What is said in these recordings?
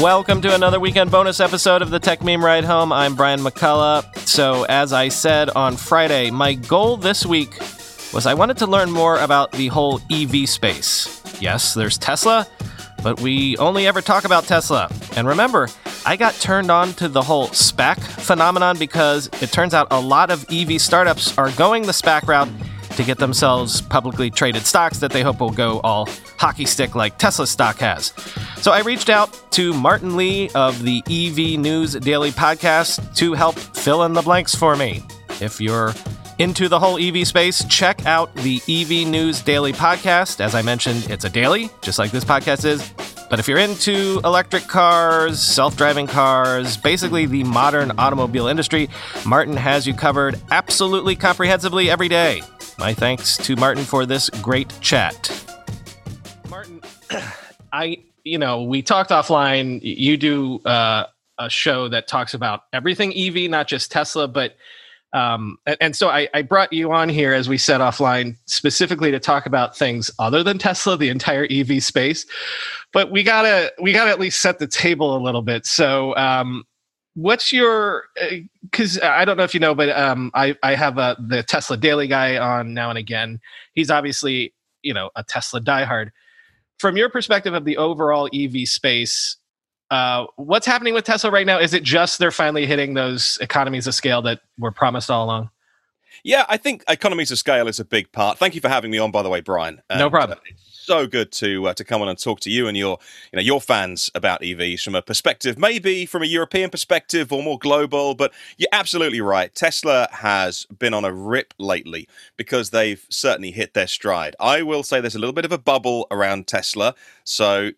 Welcome to another weekend bonus episode of the Tech Meme Ride Home. I'm Brian McCullough. So as I said on Friday, my goal this week was I wanted to learn more about the whole EV space. Yes, there's Tesla, but we only ever talk about Tesla. And remember, I got turned on to the whole SPAC phenomenon because it turns out a lot of EV startups are going the SPAC route to get themselves publicly traded stocks that they hope will go all hockey stick like Tesla stock has. So I reached out to Martyn Lee of the EV News Daily podcast to help fill in the blanks for me. If you're into the whole EV space, check out the EV News Daily podcast. As I mentioned, it's a daily, just like this podcast is. But if you're into electric cars, self-driving cars, basically the modern automobile industry, Martyn has you covered absolutely comprehensively every day. My thanks to Martyn for this great chat. Martyn, we talked offline. You do a show that talks about everything EV, not just Tesla, but so I brought you on here, as we said offline, specifically to talk about things other than Tesla, the entire EV space. But we gotta at least set the table a little bit. So what's your? Because I don't know if you know, but I have the Tesla Daily guy on now and again. He's obviously a Tesla diehard. From your perspective of the overall EV space, what's happening with Tesla right now? Is it just they're finally hitting those economies of scale that were promised all along? Yeah, I think economies of scale is a big part. Thank you for having me on, by the way, Brian. No problem. It's so good to come on and talk to you and your fans about EVs from a perspective, maybe from a European perspective or more global. But you're absolutely right. Tesla has been on a rip lately because they've certainly hit their stride. I will say there's a little bit of a bubble around Tesla. So,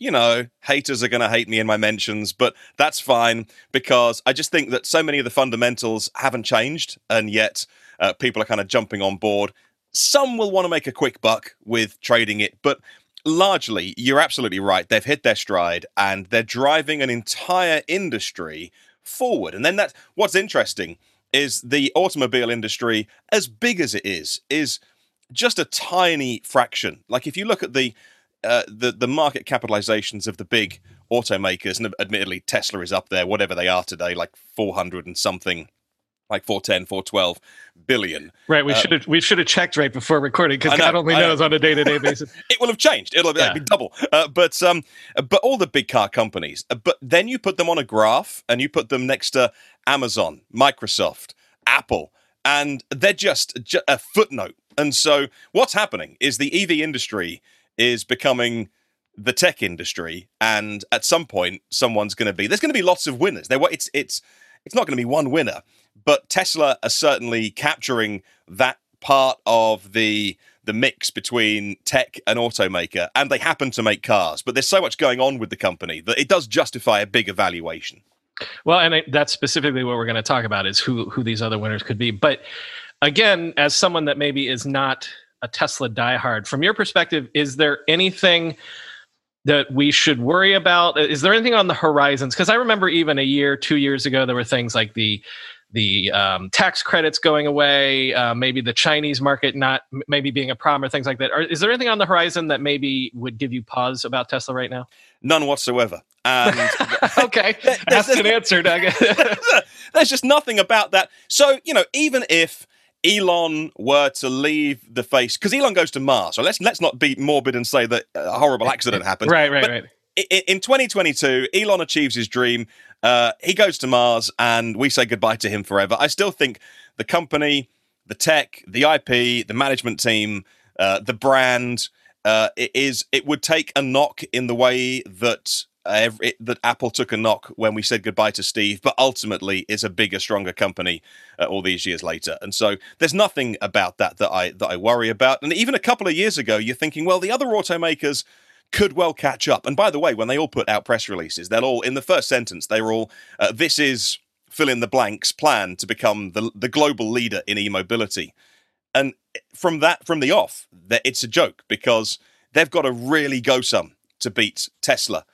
haters are going to hate me in my mentions, but that's fine because I just think that so many of the fundamentals haven't changed and yet people are kind of jumping on board. Some will want to make a quick buck with trading it, but largely, you're absolutely right. They've hit their stride and they're driving an entire industry forward. And then that's what's interesting is the automobile industry, as big as it is just a tiny fraction. Like if you look at the market capitalizations of the big automakers, and admittedly Tesla is up there, whatever they are today, like 400 and something. Like 410, 412 billion. Right, we should have checked right before recording because God only knows on a day-to-day basis. It will have changed. It'll be double. But all the big car companies. But then you put them on a graph and you put them next to Amazon, Microsoft, Apple, and they're just a footnote. And so what's happening is the EV industry is becoming the tech industry, and at some point, there's going to be lots of winners. It's not going to be one winner. But Tesla are certainly capturing that part of the mix between tech and automaker, and they happen to make cars. But there's so much going on with the company that it does justify a bigger valuation. Well, and that's specifically what we're going to talk about is who these other winners could be. But again, as someone that maybe is not a Tesla diehard, from your perspective, is there anything that we should worry about? Is there anything on the horizons? Because I remember even a year, 2 years ago, there were things like the tax credits going away, maybe the Chinese market not maybe being a problem or things like that. Is there anything on the horizon that maybe would give you pause about Tesla right now? None whatsoever. Okay, that's an answer, Doug. There's just nothing about that. So, even if Elon were to leave the face, because Elon goes to Mars, so let's not be morbid and say that a horrible accident happened. Right. In 2022, Elon achieves his dream. He goes to Mars and we say goodbye to him forever. I still think the company, the tech, the IP, the management team, the brand, it would take a knock in the way that that Apple took a knock when we said goodbye to Steve, but ultimately is a bigger, stronger company all these years later. And so there's nothing about that I worry about. And even a couple of years ago, you're thinking, well, the other automakers could well catch up. And by the way, when they all put out press releases, they'll all, in the first sentence, they're all, this is fill-in-the-blank's plan to become the global leader in e-mobility. And from the off, it's a joke, because they've got to really go some to beat Tesla.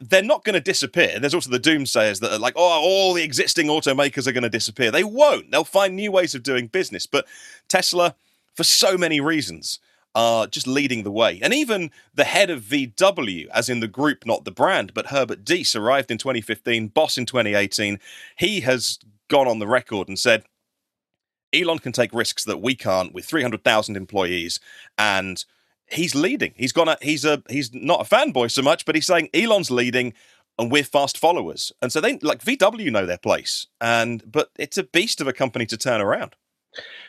They're not going to disappear. There's also the doomsayers that are like, oh, all the existing automakers are going to disappear. They won't. They'll find new ways of doing business. But Tesla, for so many reasons, are just leading the way. And even the head of VW, as in the group, not the brand, but Herbert Diess, arrived in 2015, boss in 2018. He has gone on the record and said, Elon can take risks that we can't with 300,000 employees, and he's leading. He's not a fanboy so much, but he's saying Elon's leading and we're fast followers. And so they, like VW, know their place. But it's a beast of a company to turn around.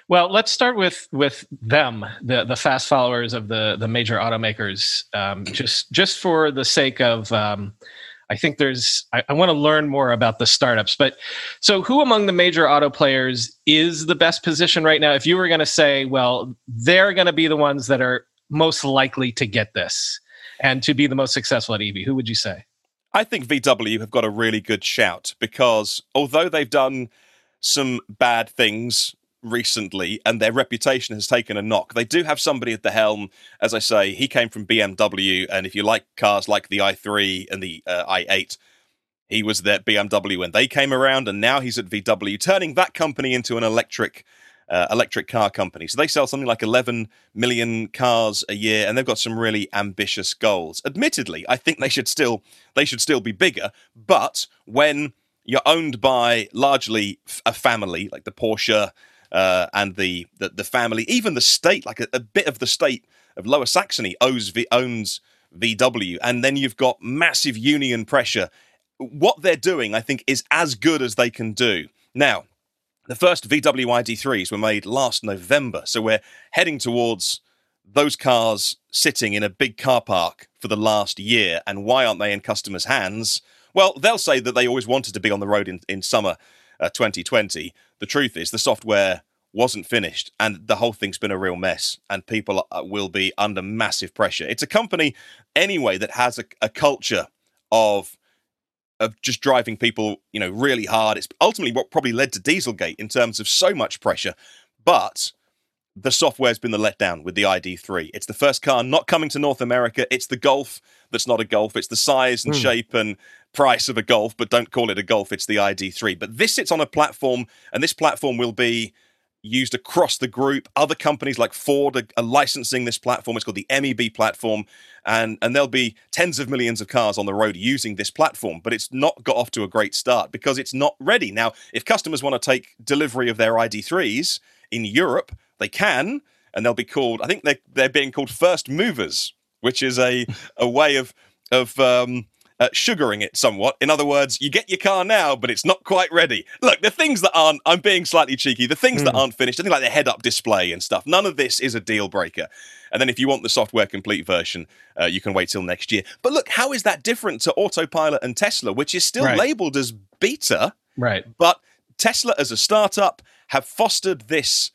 Well, let's start with them, the fast followers of the major automakers, just for the sake of I think I want to learn more about the startups. But so who among the major auto players is the best position right now? If you were going to say, well, they're going to be the ones that are most likely to get this and to be the most successful at EV, who would you say? I think VW have got a really good shout, because although they've done some bad things recently and their reputation has taken a knock, they do have somebody at the helm. As I say, he came from BMW, and if you like cars like the i3 and the i8, he was at BMW when they came around, and now he's at VW, turning that company into an electric car company. So they sell something like 11 million cars a year, and they've got some really ambitious goals. Admittedly, I think they should still be bigger, but when you're owned by largely a family, like the Porsche and the family, even the state, like a bit of the state of Lower Saxony owns VW, and then you've got massive union pressure. What they're doing, I think, is as good as they can do. Now, the first VW ID3s were made last November, so we're heading towards those cars sitting in a big car park for the last year. And why aren't they in customers' hands? Well, they'll say that they always wanted to be on the road in summer 2020. The truth is the software wasn't finished, and the whole thing's been a real mess, and people will be under massive pressure. It's a company, anyway, that has a culture of just driving people, really hard. It's ultimately what probably led to Dieselgate in terms of so much pressure. But the software's been the letdown with the ID3. It's the first car not coming to North America. It's the Golf that's not a Golf. It's the size and shape and price of a Golf, but don't call it a Golf. It's the ID3. But this sits on a platform, and this platform will be used across the group. Other companies like Ford are licensing this platform. It's called the MEB platform, and there'll be tens of millions of cars on the road using this platform, but it's not got off to a great start because it's not ready. Now, if customers want to take delivery of their ID3s in Europe, they can, and they'll be called, I think they're being called first movers, which is a way of sugaring it somewhat. In other words, you get your car now, but it's not quite ready. Look, the things that aren't, I'm being slightly cheeky, the things that aren't finished, I think like the head-up display and stuff, none of this is a deal breaker. And then if you want the software complete version, you can wait till next year. But look, how is that different to Autopilot and Tesla, which is still labeled as beta, but Tesla as a startup have fostered this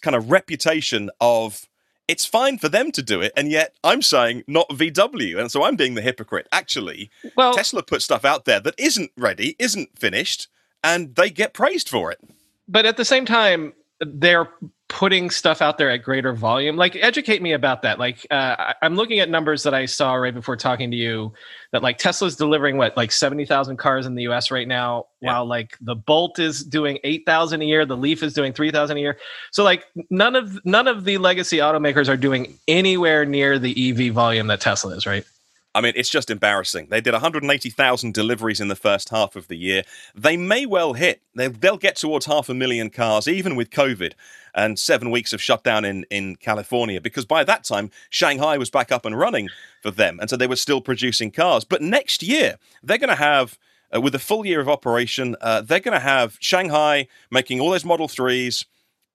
kind of reputation of, it's fine for them to do it, and yet I'm saying not VW, and so I'm being the hypocrite. Actually, Tesla put stuff out there that isn't ready, isn't finished, and they get praised for it. But at the same time, they're putting stuff out there at greater volume. Like, educate me about that. Like, I'm looking at numbers that I saw right before talking to you that, like, Tesla's delivering, 70,000 cars in the US right now, while, the Bolt is doing 8,000 a year, the Leaf is doing 3,000 a year. So, none of the legacy automakers are doing anywhere near the EV volume that Tesla is, right? I mean, it's just embarrassing. They did 180,000 deliveries in the first half of the year. They may well hit. They'll get towards 500,000 cars, even with COVID and 7 weeks of shutdown in California, because by that time, Shanghai was back up and running for them. And so they were still producing cars. But next year, they're going to have, with a full year of operation, they're going to have Shanghai making all those Model 3s.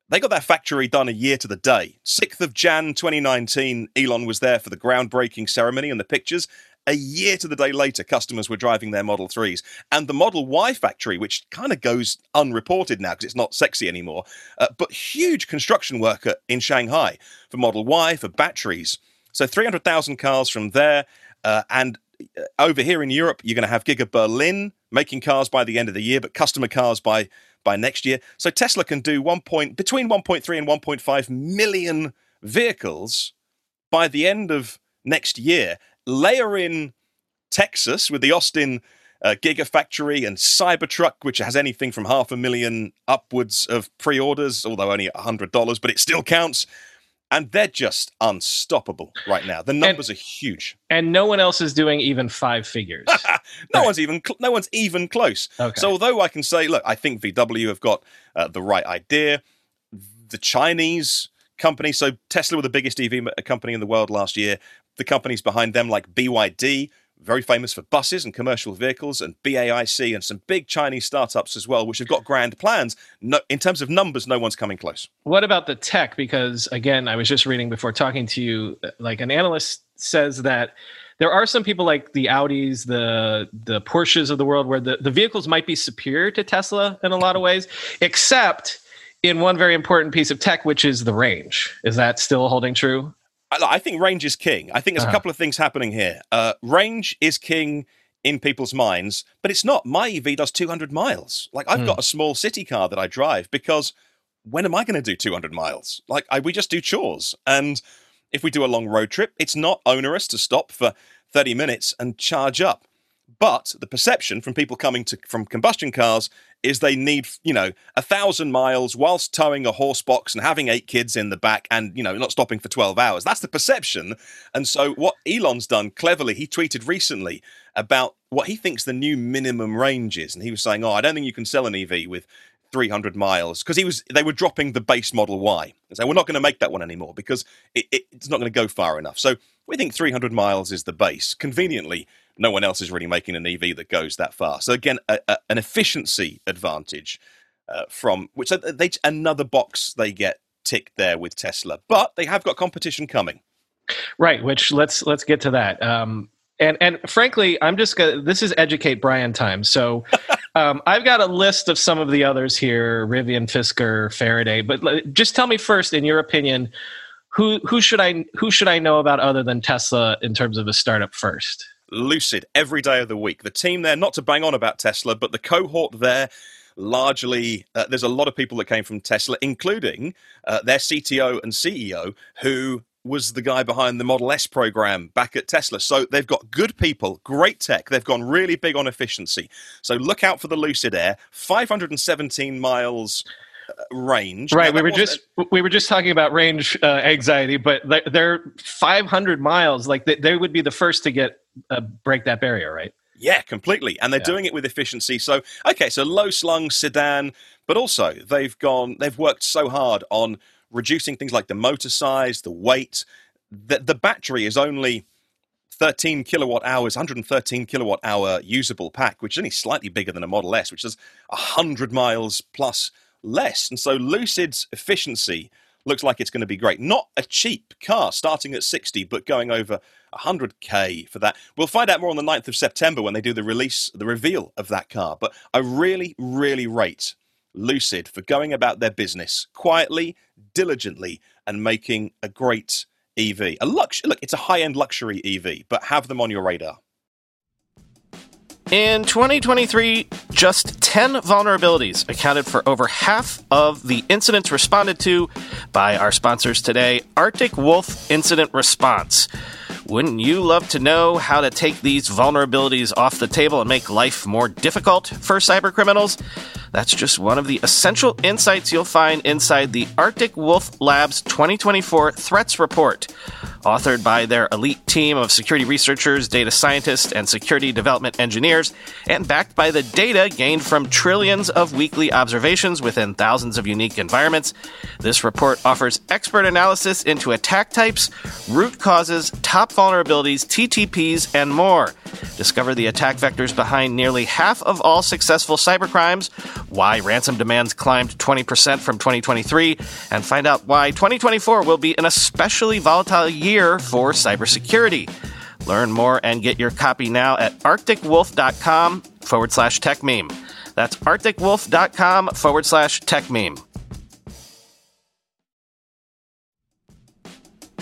They got that factory done a year to the day. 6th of Jan 2019, Elon was there for the groundbreaking ceremony and the pictures. A year to the day later, customers were driving their Model 3s. And the Model Y factory, which kind of goes unreported now because it's not sexy anymore, but huge construction work in Shanghai for Model Y, for batteries. So 300,000 cars from there. And over here in Europe, you're going to have Giga Berlin making cars by the end of the year, but customer cars by next year. So Tesla can do between 1.3 and 1.5 million vehicles by the end of next year. Layer in Texas with the Austin Gigafactory and Cybertruck, which has anything from 500,000 upwards of pre-orders, although only $100, but it still counts. And they're just unstoppable right now. The numbers are huge, and no one else is doing even five figures. No one's even close. Okay. So although I can say, look, I think VW have got the right idea. The Chinese company, so Tesla were the biggest EV company in the world last year. The companies behind them, like BYD, very famous for buses and commercial vehicles, and BAIC, and some big Chinese startups as well, which have got grand plans. No, in terms of numbers, no one's coming close. What about the tech? Because, again, I was just reading before talking to you, like an analyst says that there are some people like the Audis, the Porsches of the world, where the vehicles might be superior to Tesla in a lot of ways, except in one very important piece of tech, which is the range. Is that still holding true? I think range is king. I think there's a couple of things happening here. Range is king in people's minds, but it's not. My EV does 200 miles. Like, I've got a small city car that I drive because when am I going to do 200 miles? Like, we just do chores. And if we do a long road trip, it's not onerous to stop for 30 minutes and charge up. But the perception from people coming from combustion cars is they need, 1,000 miles whilst towing a horse box and having 8 kids in the back and, not stopping for 12 hours. That's the perception. And so what Elon's done cleverly, he tweeted recently about what he thinks the new minimum range is. And he was saying, I don't think you can sell an EV with 300 miles because they were dropping the base Model Y. And so we're not going to make that one anymore because it's not going to go far enough. So we think 300 miles is the base. Conveniently, no one else is really making an EV that goes that far. So again, an efficiency advantage from which another box they get ticked there with Tesla. But they have got competition coming, right? Which let's get to that. And frankly, I'm just gonna, this is educate Brian time. So I've got a list of some of the others here: Rivian, Fisker, Faraday. But just tell me first, in your opinion, who should I know about other than Tesla in terms of a startup first? Lucid, every day of the week. The team there, not to bang on about Tesla, but the cohort there, largely, there's a lot of people that came from Tesla, including their CTO and CEO, who was the guy behind the Model S program back at Tesla. So they've got good people, great tech. They've gone really big on efficiency. So look out for the Lucid Air, 517 miles range. Right, now, we were just talking about range anxiety, but they're 500 miles. Like they would be the first to get break that barrier, right? Yeah, completely. And they're doing it with efficiency. So, okay, so low-slung sedan, but also they've worked so hard on reducing things like the motor size, the weight. The battery is only 13 kilowatt hours, 113 kilowatt hour usable pack, which is only slightly bigger than a Model S, which is 100 miles plus less. And so Lucid's efficiency looks like it's going to be great. Not a cheap car starting at 60, but going over 100K for that. We'll find out more on the 9th of September when they do the reveal of that car. But I really, really rate Lucid for going about their business quietly, diligently, and making a great EV. Look, it's a high-end luxury EV, but have them on your radar. In 2023, just 10 vulnerabilities accounted for over half of the incidents responded to by our sponsors today, Arctic Wolf Incident Response. Wouldn't you love to know how to take these vulnerabilities off the table and make life more difficult for cybercriminals? That's just one of the essential insights you'll find inside the Arctic Wolf Labs 2024 Threats Report, authored by their elite team of security researchers, data scientists, and security development engineers, and backed by the data gained from trillions of weekly observations within thousands of unique environments. This report offers expert analysis into attack types, root causes, top vulnerabilities, TTPs, and more. Discover the attack vectors behind nearly half of all successful cybercrimes, why ransom demands climbed 20% from 2023, and find out why 2024 will be an especially volatile year for cybersecurity. Learn more and get your copy now at arcticwolf.com/tech meme. That's arcticwolf.com/tech meme.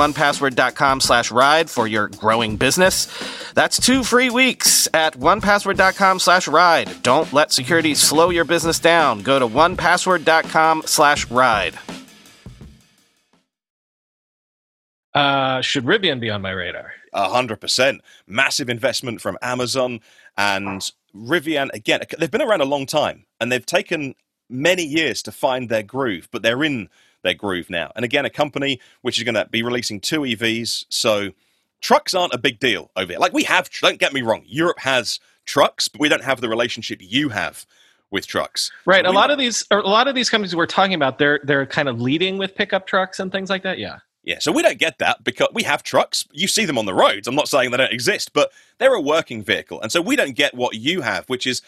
1Password.com/ride for your growing business. That's 2 free weeks at 1Password.com/ride. Don't let security slow your business down. Go to 1Password.com/ride. Should Rivian be on my radar? 100%. Massive investment from Amazon, and Rivian, again, they've been around a long time, and they've taken many years to find their groove, but they're in their groove now. And again, a company which is going to be releasing 2 EVs, so trucks aren't a big deal over here. Like, we have, don't get me wrong, Europe has trucks, but we don't have the relationship you have with trucks. Right, so a lot of these companies we're talking about, they're kind of leading with pickup trucks and things like that, yeah. Yeah, so we don't get that because we have trucks. You see them on the roads. I'm not saying they don't exist, but they're a working vehicle. And so we don't get what you have, which is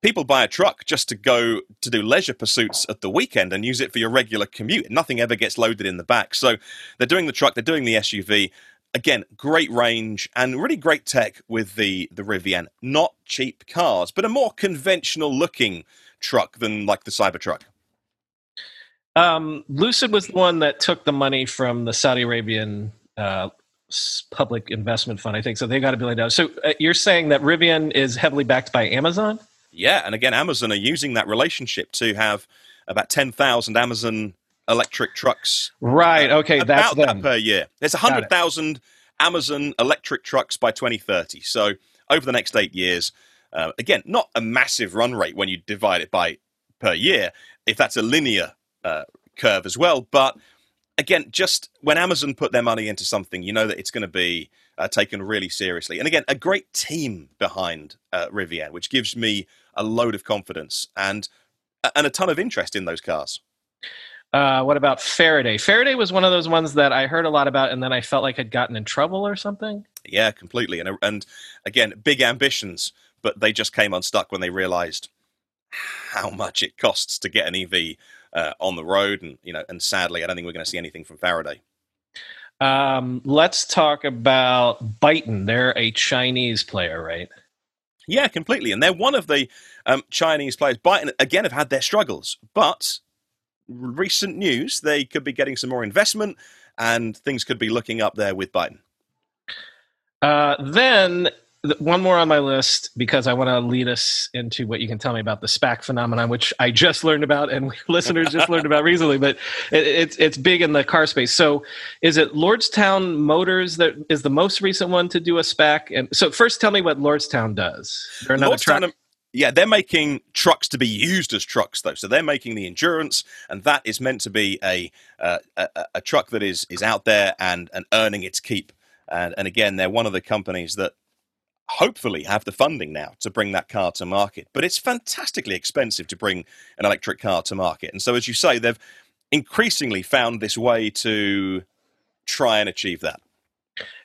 people buy a truck just to go to do leisure pursuits at the weekend and use it for your regular commute. Nothing ever gets loaded in the back. So they're doing the truck, they're doing the SUV. Again, great range and really great tech with the Rivian. Not cheap cars, but a more conventional looking truck than like the Cybertruck. Lucid was the one that took the money from the Saudi Arabian public investment fund, I think. So they got $1 billion. So you're saying that Rivian is heavily backed by Amazon? Yeah. And again, Amazon are using that relationship to have about 10,000 Amazon electric trucks. Right. Okay. That's them. That per year. There's 100,000 Amazon electric trucks by 2030. So over the next 8 years, again, not a massive run rate when you divide it by per year, if that's a linear curve as well. But again, just when Amazon put their money into something, you know that it's going to be taken really seriously. And again, a great team behind Rivian, which gives me a load of confidence and a ton of interest in those cars. What about Faraday? Faraday was one of those ones that I heard a lot about and then I felt like had gotten in trouble or something. Yeah, completely. And again, big ambitions, but they just came unstuck when they realized how much it costs to get an EV on the road, and sadly, I don't think we're going to see anything from Faraday. Let's talk about Byton. They're a Chinese player, right? Yeah, completely. And they're one of the Chinese players. Byton, again, have had their struggles, but recent news, they could be getting some more investment and things could be looking up there with Byton. Then one more on my list, because I want to lead us into what you can tell me about the SPAC phenomenon, which I just learned about and listeners just learned about recently, but it's big in the car space. So is it Lordstown Motors that is the most recent one to do a SPAC? And so first tell me what Lordstown does. They're another truck. Yeah, they're making trucks to be used as trucks, though. So they're making the Endurance, and that is meant to be a truck that is out there and earning its keep. And again, they're one of the companies that hopefully have the funding now to bring that car to market. But it's fantastically expensive to bring an electric car to market. And so, as you say, they've increasingly found this way to try and achieve that.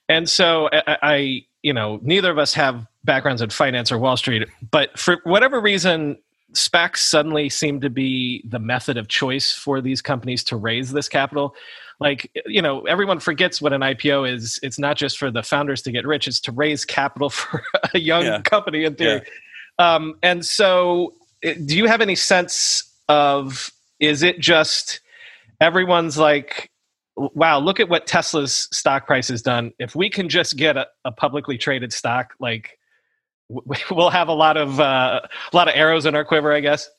And so I neither of us have backgrounds in finance or Wall Street, but for whatever reason, SPACs suddenly seem to be the method of choice for these companies to raise this capital. Like, everyone forgets what an IPO is. It's not just for the founders to get rich. It's to raise capital for a young company in theory. Yeah. And so do you have any sense of, is it just everyone's like, wow, look at what Tesla's stock price has done. If we can just get a publicly traded stock, like we'll have a lot of arrows in our quiver, I guess.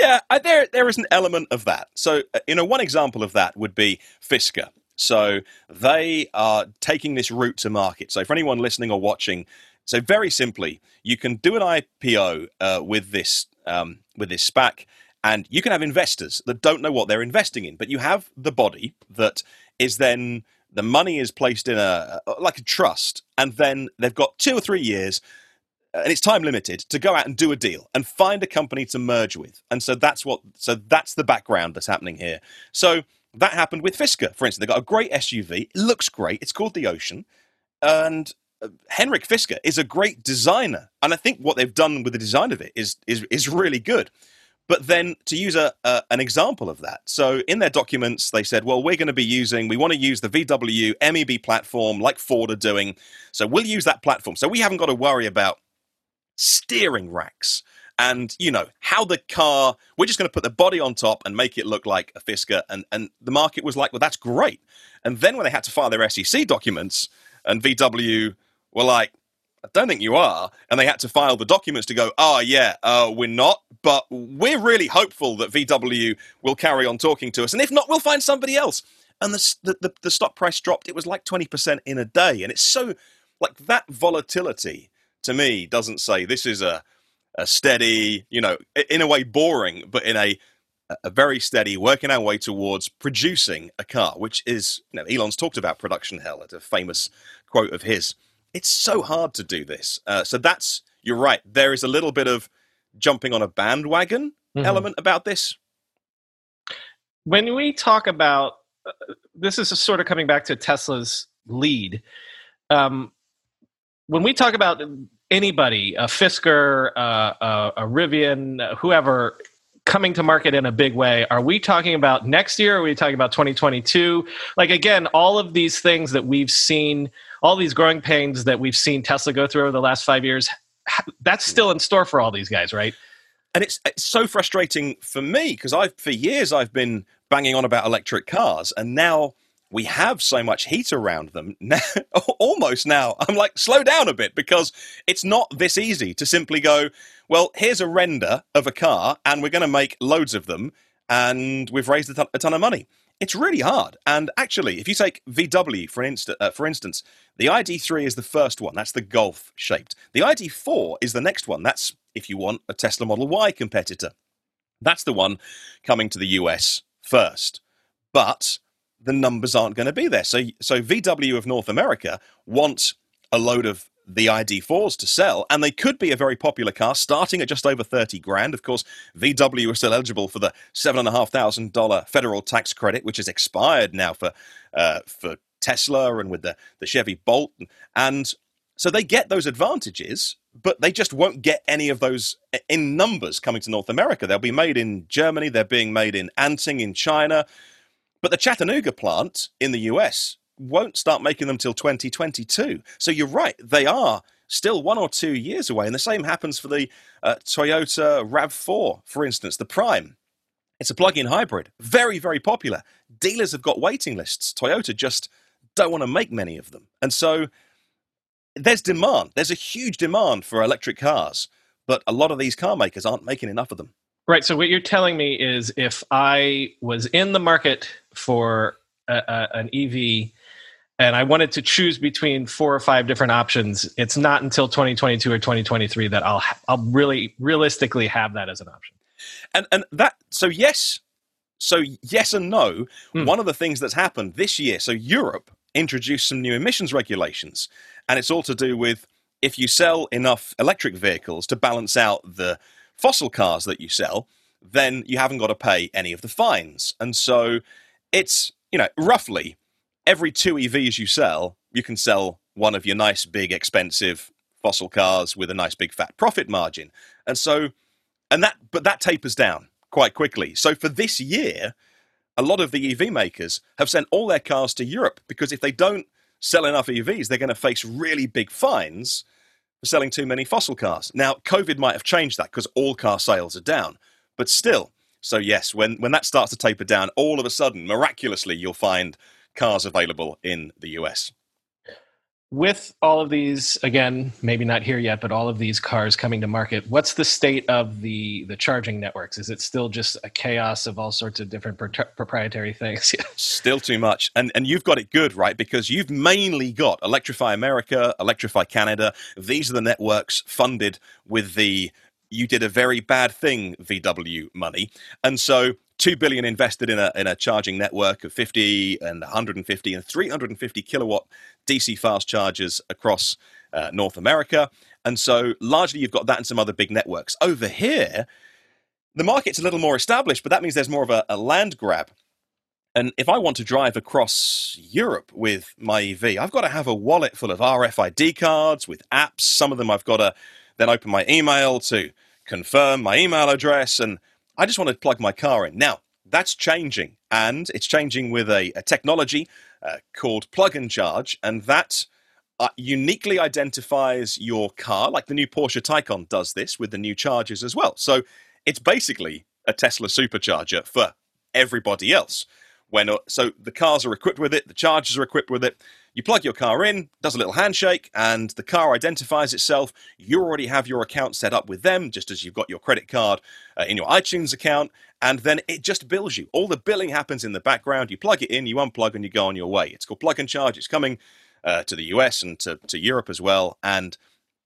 Yeah, there is an element of that. So, one example of that would be Fisker. So they are taking this route to market. So for anyone listening or watching, so very simply, you can do an IPO with this SPAC, and you can have investors that don't know what they're investing in, but you have the body that is then, the money is placed in a trust, and then they've got 2 or 3 years, and it's time limited, to go out and do a deal and find a company to merge with. And so that's the background that's happening here. So that happened with Fisker, for instance. They've got a great SUV. It looks great. It's called The Ocean. And Henrik Fisker is a great designer. And I think what they've done with the design of it is really good. But then to use an example of that, so in their documents, they said, well, we want to use the VW MEB platform like Ford are doing. So we'll use that platform. So we haven't got to worry about steering racks and, you know, how the car, we're just going to put the body on top and make it look like a Fisker. And the market was like, well, that's great. And then when they had to file their SEC documents, and VW were like, I don't think you are. And they had to file the documents to go, we're not, but we're really hopeful that VW will carry on talking to us. And if not, we'll find somebody else. And the stock price dropped. It was like 20% in a day. And it's so, like, that volatility to me doesn't say this is a steady, you know, in a way boring, but in a very steady, working our way towards producing a car, which is, you know, Elon's talked about production hell. It's a famous quote of his. It's so hard to do this. So you're right. There is a little bit of jumping on a bandwagon element about this. When we talk about, this is sort of coming back to Tesla's lead. When we talk about anybody, a Fisker, a Rivian, whoever, coming to market in a big way, are we talking about next year? Are we talking about 2022? Like, again, all of these things that we've seen, all these growing pains that we've seen Tesla go through over the last 5 years, that's still in store for all these guys, right? And it's so frustrating for me because for years I've been banging on about electric cars, and now we have so much heat around them. Now, I'm like, slow down a bit, because it's not this easy to simply go, well, here's a render of a car and we're going to make loads of them and we've raised a ton of money. It's really hard. And actually, if you take VW, for instance, the ID.3 is the first one. That's the Golf-shaped. The ID.4 is the next one. That's, if you want, a Tesla Model Y competitor. That's the one coming to the US first. But the numbers aren't going to be there. So VW of North America wants a load of the ID.4s to sell, and they could be a very popular car, starting at just over $30,000. Of course, VW are still eligible for the $7,500 federal tax credit, which has expired now for Tesla and with the Chevy Bolt. And so they get those advantages, but they just won't get any of those in numbers coming to North America. They'll be made in Germany. They're being made in Anting in China. But the Chattanooga plant in the US won't start making them till 2022. So you're right, they are still 1 or 2 years away. And the same happens for the Toyota RAV4, for instance, the Prime. It's a plug-in hybrid, very, very popular. Dealers have got waiting lists. Toyota just don't want to make many of them. And so there's demand. There's a huge demand for electric cars, but a lot of these car makers aren't making enough of them. Right. So what you're telling me is if I was in the market for an EV and I wanted to choose between 4 or 5 different options, it's not until 2022 or 2023 that I'll really realistically have that as an option. So yes and no. One of the things that's happened this year, so Europe introduced some new emissions regulations, and it's all to do with if you sell enough electric vehicles to balance out the fossil cars that you sell, then you haven't got to pay any of the fines. And so it's, you know, roughly every 2 EVs you sell, you can sell one of your nice, big, expensive fossil cars with a nice, big, fat profit margin. And so, that tapers down quite quickly. So for this year, a lot of the EV makers have sent all their cars to Europe because if they don't sell enough EVs, they're going to face really big fines for selling too many fossil cars. Now, COVID might have changed that because all car sales are down, but still. So yes, when that starts to taper down, all of a sudden, miraculously, you'll find cars available in the US. with all of these, again, maybe not here yet, but all of these cars coming to market, what's the state of the charging networks? Is it still just a chaos of all sorts of different proprietary things? Still too much. And you've got it good, right? Because you've mainly got Electrify America, Electrify Canada. These are the networks funded with the "you did a very bad thing, VW" money. And so $2 billion invested in a charging network of 50 and 150 and 350 kilowatt DC fast chargers across North America. And so largely you've got that and some other big networks. Over here, the market's a little more established, but that means there's more of a land grab. And if I want to drive across Europe with my EV, I've got to have a wallet full of RFID cards with apps. Some of them I've got to then open my email to confirm my email address, and I just want to plug my car in. Now, that's changing, and it's changing with a technology called plug and charge, and that uniquely identifies your car, like the new Porsche Taycan does this with the new chargers as well. So it's basically a Tesla supercharger for everybody else. So the cars are equipped with it, the chargers are equipped with it. You plug your car in, does a little handshake, and the car identifies itself. You already have your account set up with them, just as you've got your credit card in your iTunes account, and then it just bills you. All the billing happens in the background. You plug it in, you unplug, and you go on your way. It's called Plug and Charge. It's coming to the US and to Europe as well. And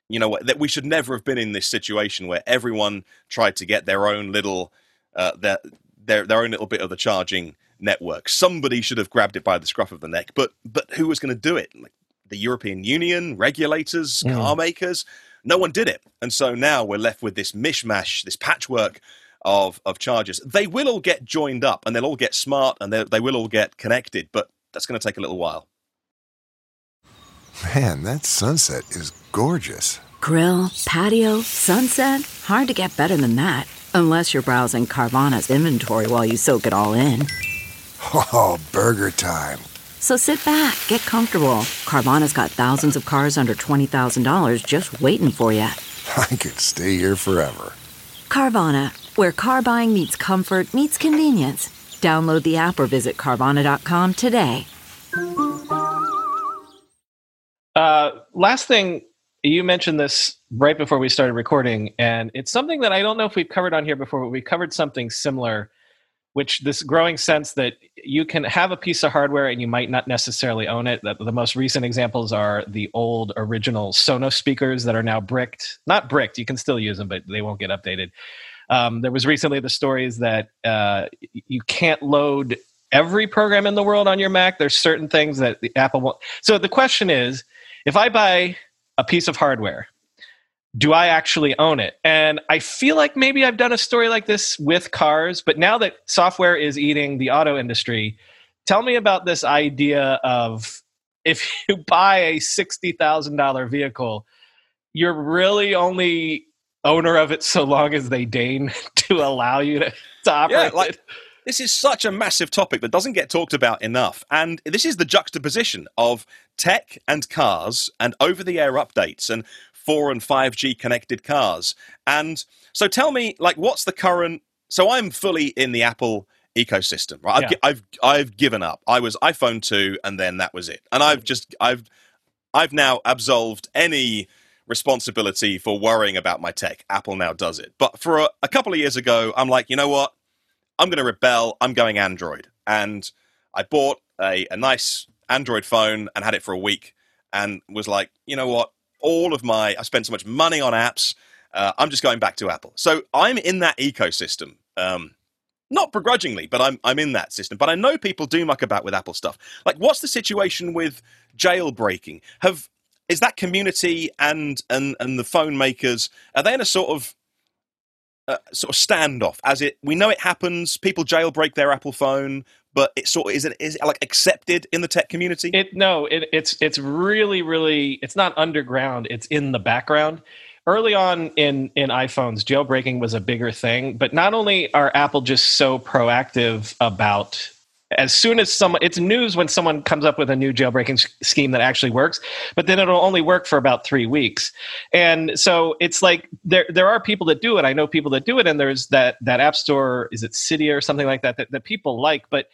you know what? That we should never have been in this situation where everyone tried to get their own little their own little bit of the charging network. Somebody should have grabbed it by the scruff of the neck, but who was going to do it? Like the European Union, regulators, car makers? No one did it. And so now we're left with this mishmash, this patchwork of chargers. They will all get joined up, and they'll all get smart, and they will all get connected, but that's going to take a little while. Man, that sunset is gorgeous. Grill, patio, sunset. Hard to get better than that. Unless you're browsing Carvana's inventory while you soak it all in. Oh, burger time. So sit back, get comfortable. Carvana's got thousands of cars under $20,000 just waiting for you. I could stay here forever. Carvana, where car buying meets comfort meets convenience. Download the app or visit Carvana.com today. Last thing, you mentioned this right before we started recording, and it's something that I don't know if we've covered on here before, but we covered something similar, which this growing sense that you can have a piece of hardware and you might not necessarily own it. The most recent examples are the old original Sonos speakers that are now bricked. Not bricked, you can still use them, but they won't get updated. There was recently the stories that you can't load every program in the world on your Mac. There's certain things that the Apple won't. So the question is, if I buy a piece of hardware, do I actually own it? And I feel like maybe I've done a story like this with cars, but now that software is eating the auto industry, tell me about this idea of if you buy a $60,000 vehicle, you're really only owner of it so long as they deign to allow you to operate it. This is such a massive topic that doesn't get talked about enough. And this is the juxtaposition of tech and cars and over-the-air updates and 4 and 5G connected cars. And so tell me, like, what's the current... So I'm fully in the Apple ecosystem, right? I've given up. I was iPhone 2, and then that was it. And I've now absolved any responsibility for worrying about my tech. Apple now does it. But for a couple of years ago, I'm like, you know what? I'm going to rebel. I'm going Android. And I bought a nice Android phone and had it for a week and was like, you know what? I spent so much money on apps. I'm just going back to Apple. So I'm in that ecosystem. Not begrudgingly, but I'm in that system. But I know people do muck about with Apple stuff. Like, what's the situation with jailbreaking? Is that community and the phone makers, are they in a sort of standoff, as we know it happens, people jailbreak their Apple phone, but it sort of is it like accepted in the tech community? It's really, really, it's not underground, it's in the background. Early on in iPhones, jailbreaking was a bigger thing, but not only are Apple just so proactive about, as soon as it's news when someone comes up with a new jailbreaking scheme that actually works, but then it'll only work for about 3 weeks. And so it's like, there are people that do it. I know people that do it. And there's that app store, is it Cydia or something like that, that people like, but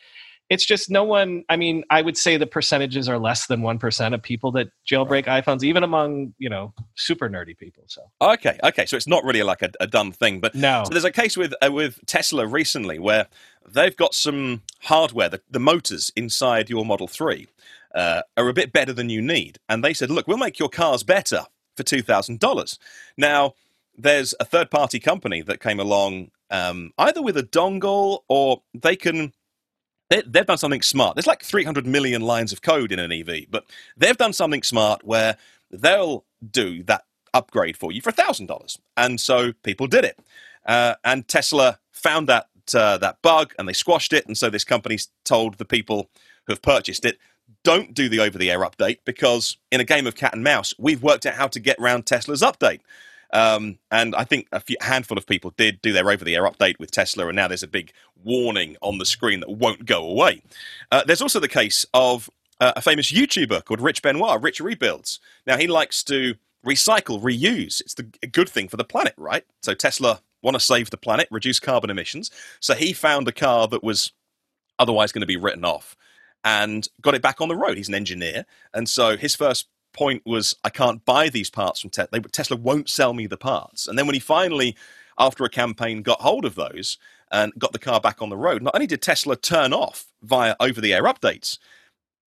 It's just no one, I mean, I would say the percentages are less than 1% of people that jailbreak iPhones, even among, you know, super nerdy people. So Okay. So it's not really like a dumb thing. But no. So there's a case with Tesla recently where they've got some hardware, the motors inside your Model 3 are a bit better than you need. And they said, look, we'll make your cars better for $2,000. Now, there's a third-party company that came along either with a dongle or they've done something smart. There's like 300 million lines of code in an EV, but they've done something smart where they'll do that upgrade for you for $1,000. And so people did it. And Tesla found that bug and they squashed it. And so this company's told the people who have purchased it, don't do the over-the-air update because in a game of cat and mouse, we've worked out how to get around Tesla's update. And I think a handful of people did do their over-the-air update with Tesla, and now there's a big warning on the screen that won't go away. There's also the case of a famous YouTuber called Rich Benoit, Rich Rebuilds. Now, he likes to recycle, reuse. It's a good thing for the planet, right? So Tesla want to save the planet, reduce carbon emissions. So he found a car that was otherwise going to be written off and got it back on the road. He's an engineer, and so his first point was, I can't buy these parts from Tesla. Tesla won't sell me the parts. And then when he finally, after a campaign, got hold of those and got the car back on the road, not only did Tesla turn off via over-the-air updates,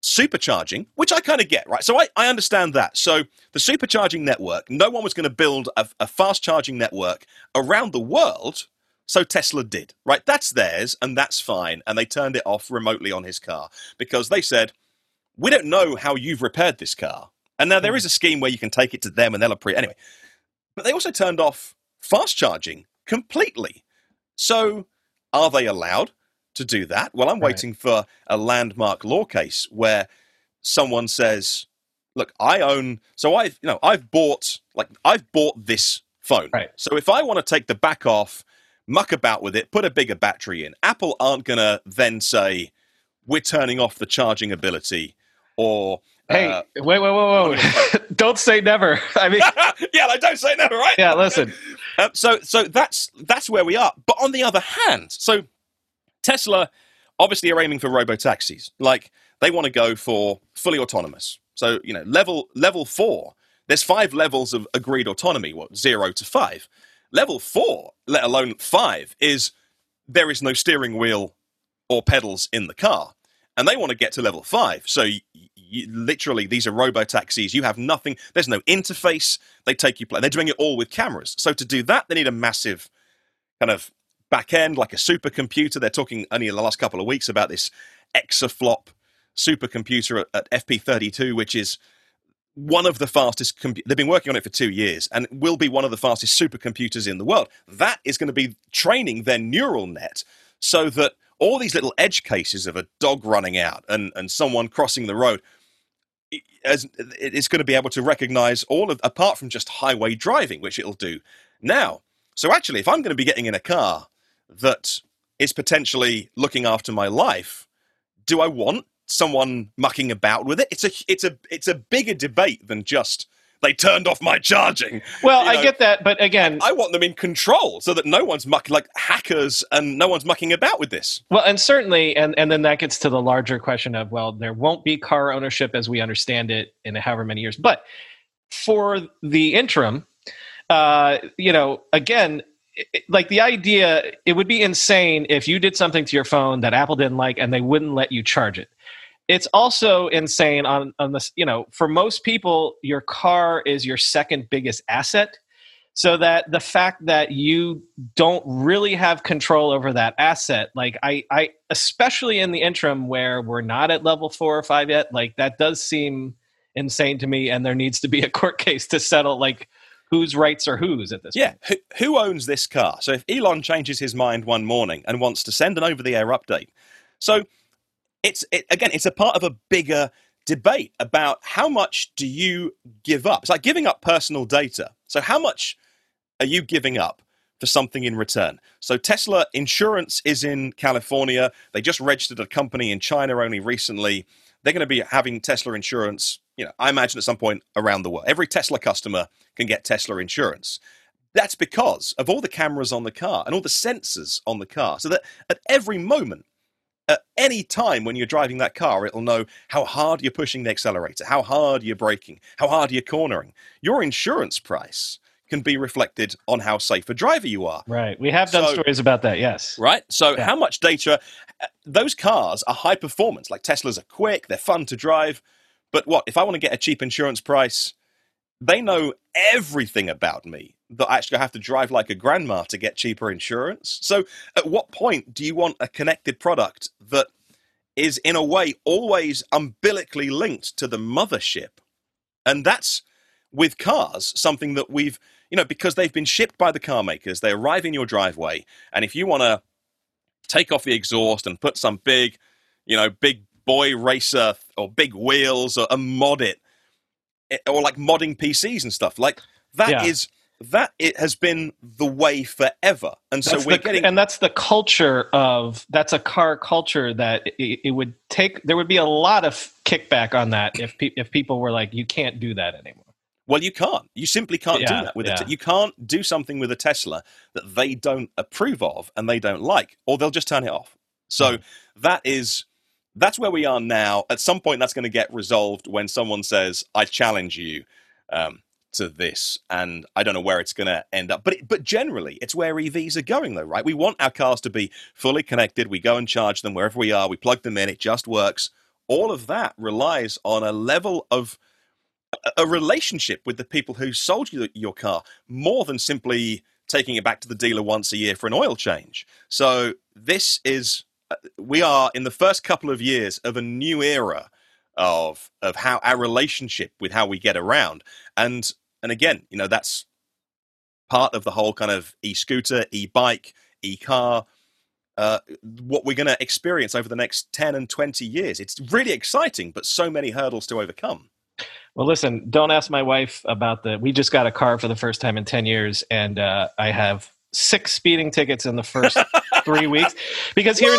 supercharging, which I kind of get, right? So I understand that. So the supercharging network, no one was going to build a fast-charging network around the world, so Tesla did, right? That's theirs, and that's fine. And they turned it off remotely on his car because they said, we don't know how you've repaired this car. And now there is a scheme where you can take it to them and they'll appreciate it. Anyway, but they also turned off fast charging completely. So are they allowed to do that? Well, I'm waiting for a landmark law case where someone says, look, I've bought this phone. Right. So if I want to take the back off, muck about with it, put a bigger battery in, Apple aren't going to then say, we're turning off the charging ability or... Hey, wait. Don't say never. I mean, yeah, like, don't say never, right? Yeah, listen. So that's where we are. But on the other hand, so Tesla obviously are aiming for robo-taxis. Like, they want to go for fully autonomous. So, you know, level 4, there's 5 levels of agreed autonomy, 0 to 5. Level 4, let alone 5, is there is no steering wheel or pedals in the car. And they want to get to level 5. So literally, these are robo-taxis. You have nothing. There's no interface. They take you... They're doing it all with cameras. So to do that, they need a massive kind of back end, like a supercomputer. They're talking only in the last couple of weeks about this exaflop supercomputer at FP32, which is one of the fastest... They've been working on it for 2 years and will be one of the fastest supercomputers in the world. That is going to be training their neural net so that all these little edge cases of a dog running out and someone crossing the road, it's going to be able to recognize all of, apart from just highway driving, which it'll do now. So actually, if I'm going to be getting in a car that is potentially looking after my life, do I want someone mucking about with it? It's a bigger debate than just they turned off my charging. Well, you know, I get that, but again... I want them in control so that no one's hackers and no one's mucking about with this. Well, and certainly, and then that gets to the larger question of, well, there won't be car ownership as we understand it in however many years. But for the interim, you know, again, the idea, it would be insane if you did something to your phone that Apple didn't like and they wouldn't let you charge it. It's also insane on this, you know, for most people, your car is your second biggest asset. So that the fact that you don't really have control over that asset, like I especially in the interim where we're not at level 4 or 5 yet, like that does seem insane to me. And there needs to be a court case to settle, like, whose rights are whose at this point. Yeah, who owns this car? So if Elon changes his mind one morning and wants to send an over-the-air update. So... It's a part of a bigger debate about how much do you give up. It's like giving up personal data. So how much are you giving up for something in return? So Tesla Insurance is in California. They just registered a company in China only recently. They're going to be having Tesla Insurance, you know, I imagine at some point around the world. Every Tesla customer can get Tesla Insurance. That's because of all the cameras on the car and all the sensors on the car. So that at every moment, at any time when you're driving that car, it'll know how hard you're pushing the accelerator, how hard you're braking, how hard you're cornering. Your insurance price can be reflected on how safe a driver you are. Right. We have done stories about that, yes. Right? So how much data... Those cars are high performance. Like Teslas are quick, they're fun to drive. But what, if I want to get a cheap insurance price, they know everything about me, that actually I have to drive like a grandma to get cheaper insurance. So at what point do you want a connected product that is in a way always umbilically linked to the mothership? And that's, with cars, something that we've, you know, because they've been shipped by the car makers, they arrive in your driveway. And if you want to take off the exhaust and put some big, you know, big boy racer or big wheels or mod it, or like modding PCs and stuff like that, is that it has been the way forever. And so that's and that's the culture of, that's a car culture that it would take, there would be a lot of kickback on that if people were like, you can't do that anymore. Well, you can't. You simply can't do that with it. You can't do something with a Tesla that they don't approve of and they don't like, or they'll just turn it off. So that's where we are now. At some point, that's going to get resolved when someone says, "I challenge you to this," and I don't know where it's going to end up. But generally, it's where EVs are going, though, right? We want our cars to be fully connected. We go and charge them wherever we are. We plug them in. It just works. All of that relies on a level of a relationship with the people who sold you your car, more than simply taking it back to the dealer once a year for an oil change. So this is, we are in the first couple of years of a new era of how our relationship with how we get around. And again, you know, that's part of the whole kind of e-scooter, e-bike, e-car, what we're going to experience over the next 10 and 20 years. It's really exciting, but so many hurdles to overcome. Well, listen, don't ask my wife about we just got a car for the first time in 10 years, and I have 6 speeding tickets in the first 3 weeks. Because here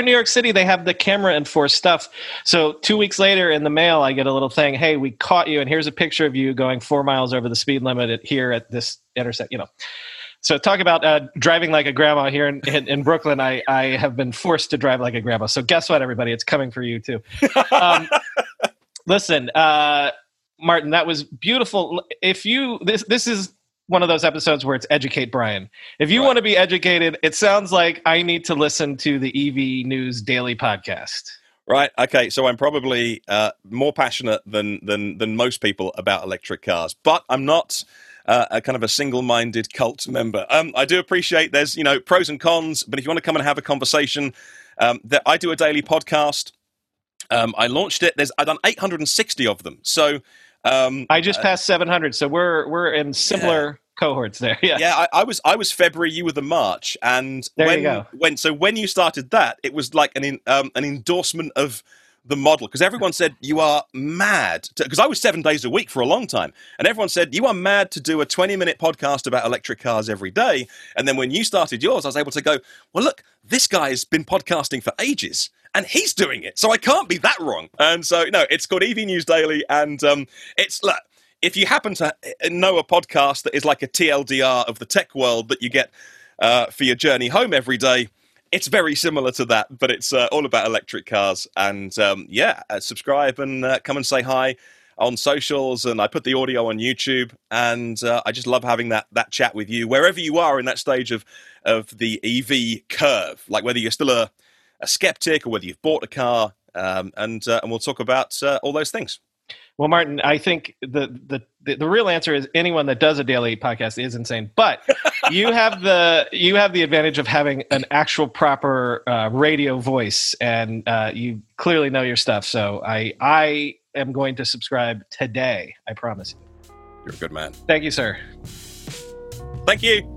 in New York City, they have the camera-enforced stuff. So 2 weeks later in the mail, I get a little thing, hey, we caught you, and here's a picture of you going 4 miles over the speed limit here at this intersection, you know. So talk about driving like a grandma here in Brooklyn. I have been forced to drive like a grandma. So guess what, everybody? It's coming for you, too. Listen, Martyn, that was beautiful. If you this is one of those episodes where it's educate Brian. If you want to be educated, it sounds like I need to listen to the EV News Daily podcast. Right. Okay. So I'm probably more passionate than most people about electric cars, but I'm not a kind of a single-minded cult member. I do appreciate there's pros and cons, but if you want to come and have a conversation, that I do a daily podcast. I launched it. I've done 860 of them. So I just passed 700. So we're in similar cohorts there. Yeah. Yeah. I was February. You were the March. And there you go. When you started that, it was like an endorsement of the model, because everyone said you are mad. Because I was 7 days a week for a long time, and everyone said you are mad to do a 20-minute podcast about electric cars every day. And then when you started yours, I was able to go, well, look, this guy's been podcasting for ages. And he's doing it, so I can't be that wrong. And so, it's called EV News Daily, and it's like, if you happen to know a podcast that is like a TLDR of the tech world that you get for your journey home every day, it's very similar to that, but it's all about electric cars. And subscribe and come and say hi on socials, and I put the audio on YouTube, and I just love having that chat with you, wherever you are in that stage of the EV curve, like whether you're still a skeptic or whether you've bought a car, and we'll talk about all those things. Well, Martyn, I think the real answer is anyone that does a daily podcast is insane, but you have the advantage of having an actual proper radio voice, and you clearly know your stuff. So I am going to subscribe today. I promise you. You're a good man. Thank you, sir. Thank you.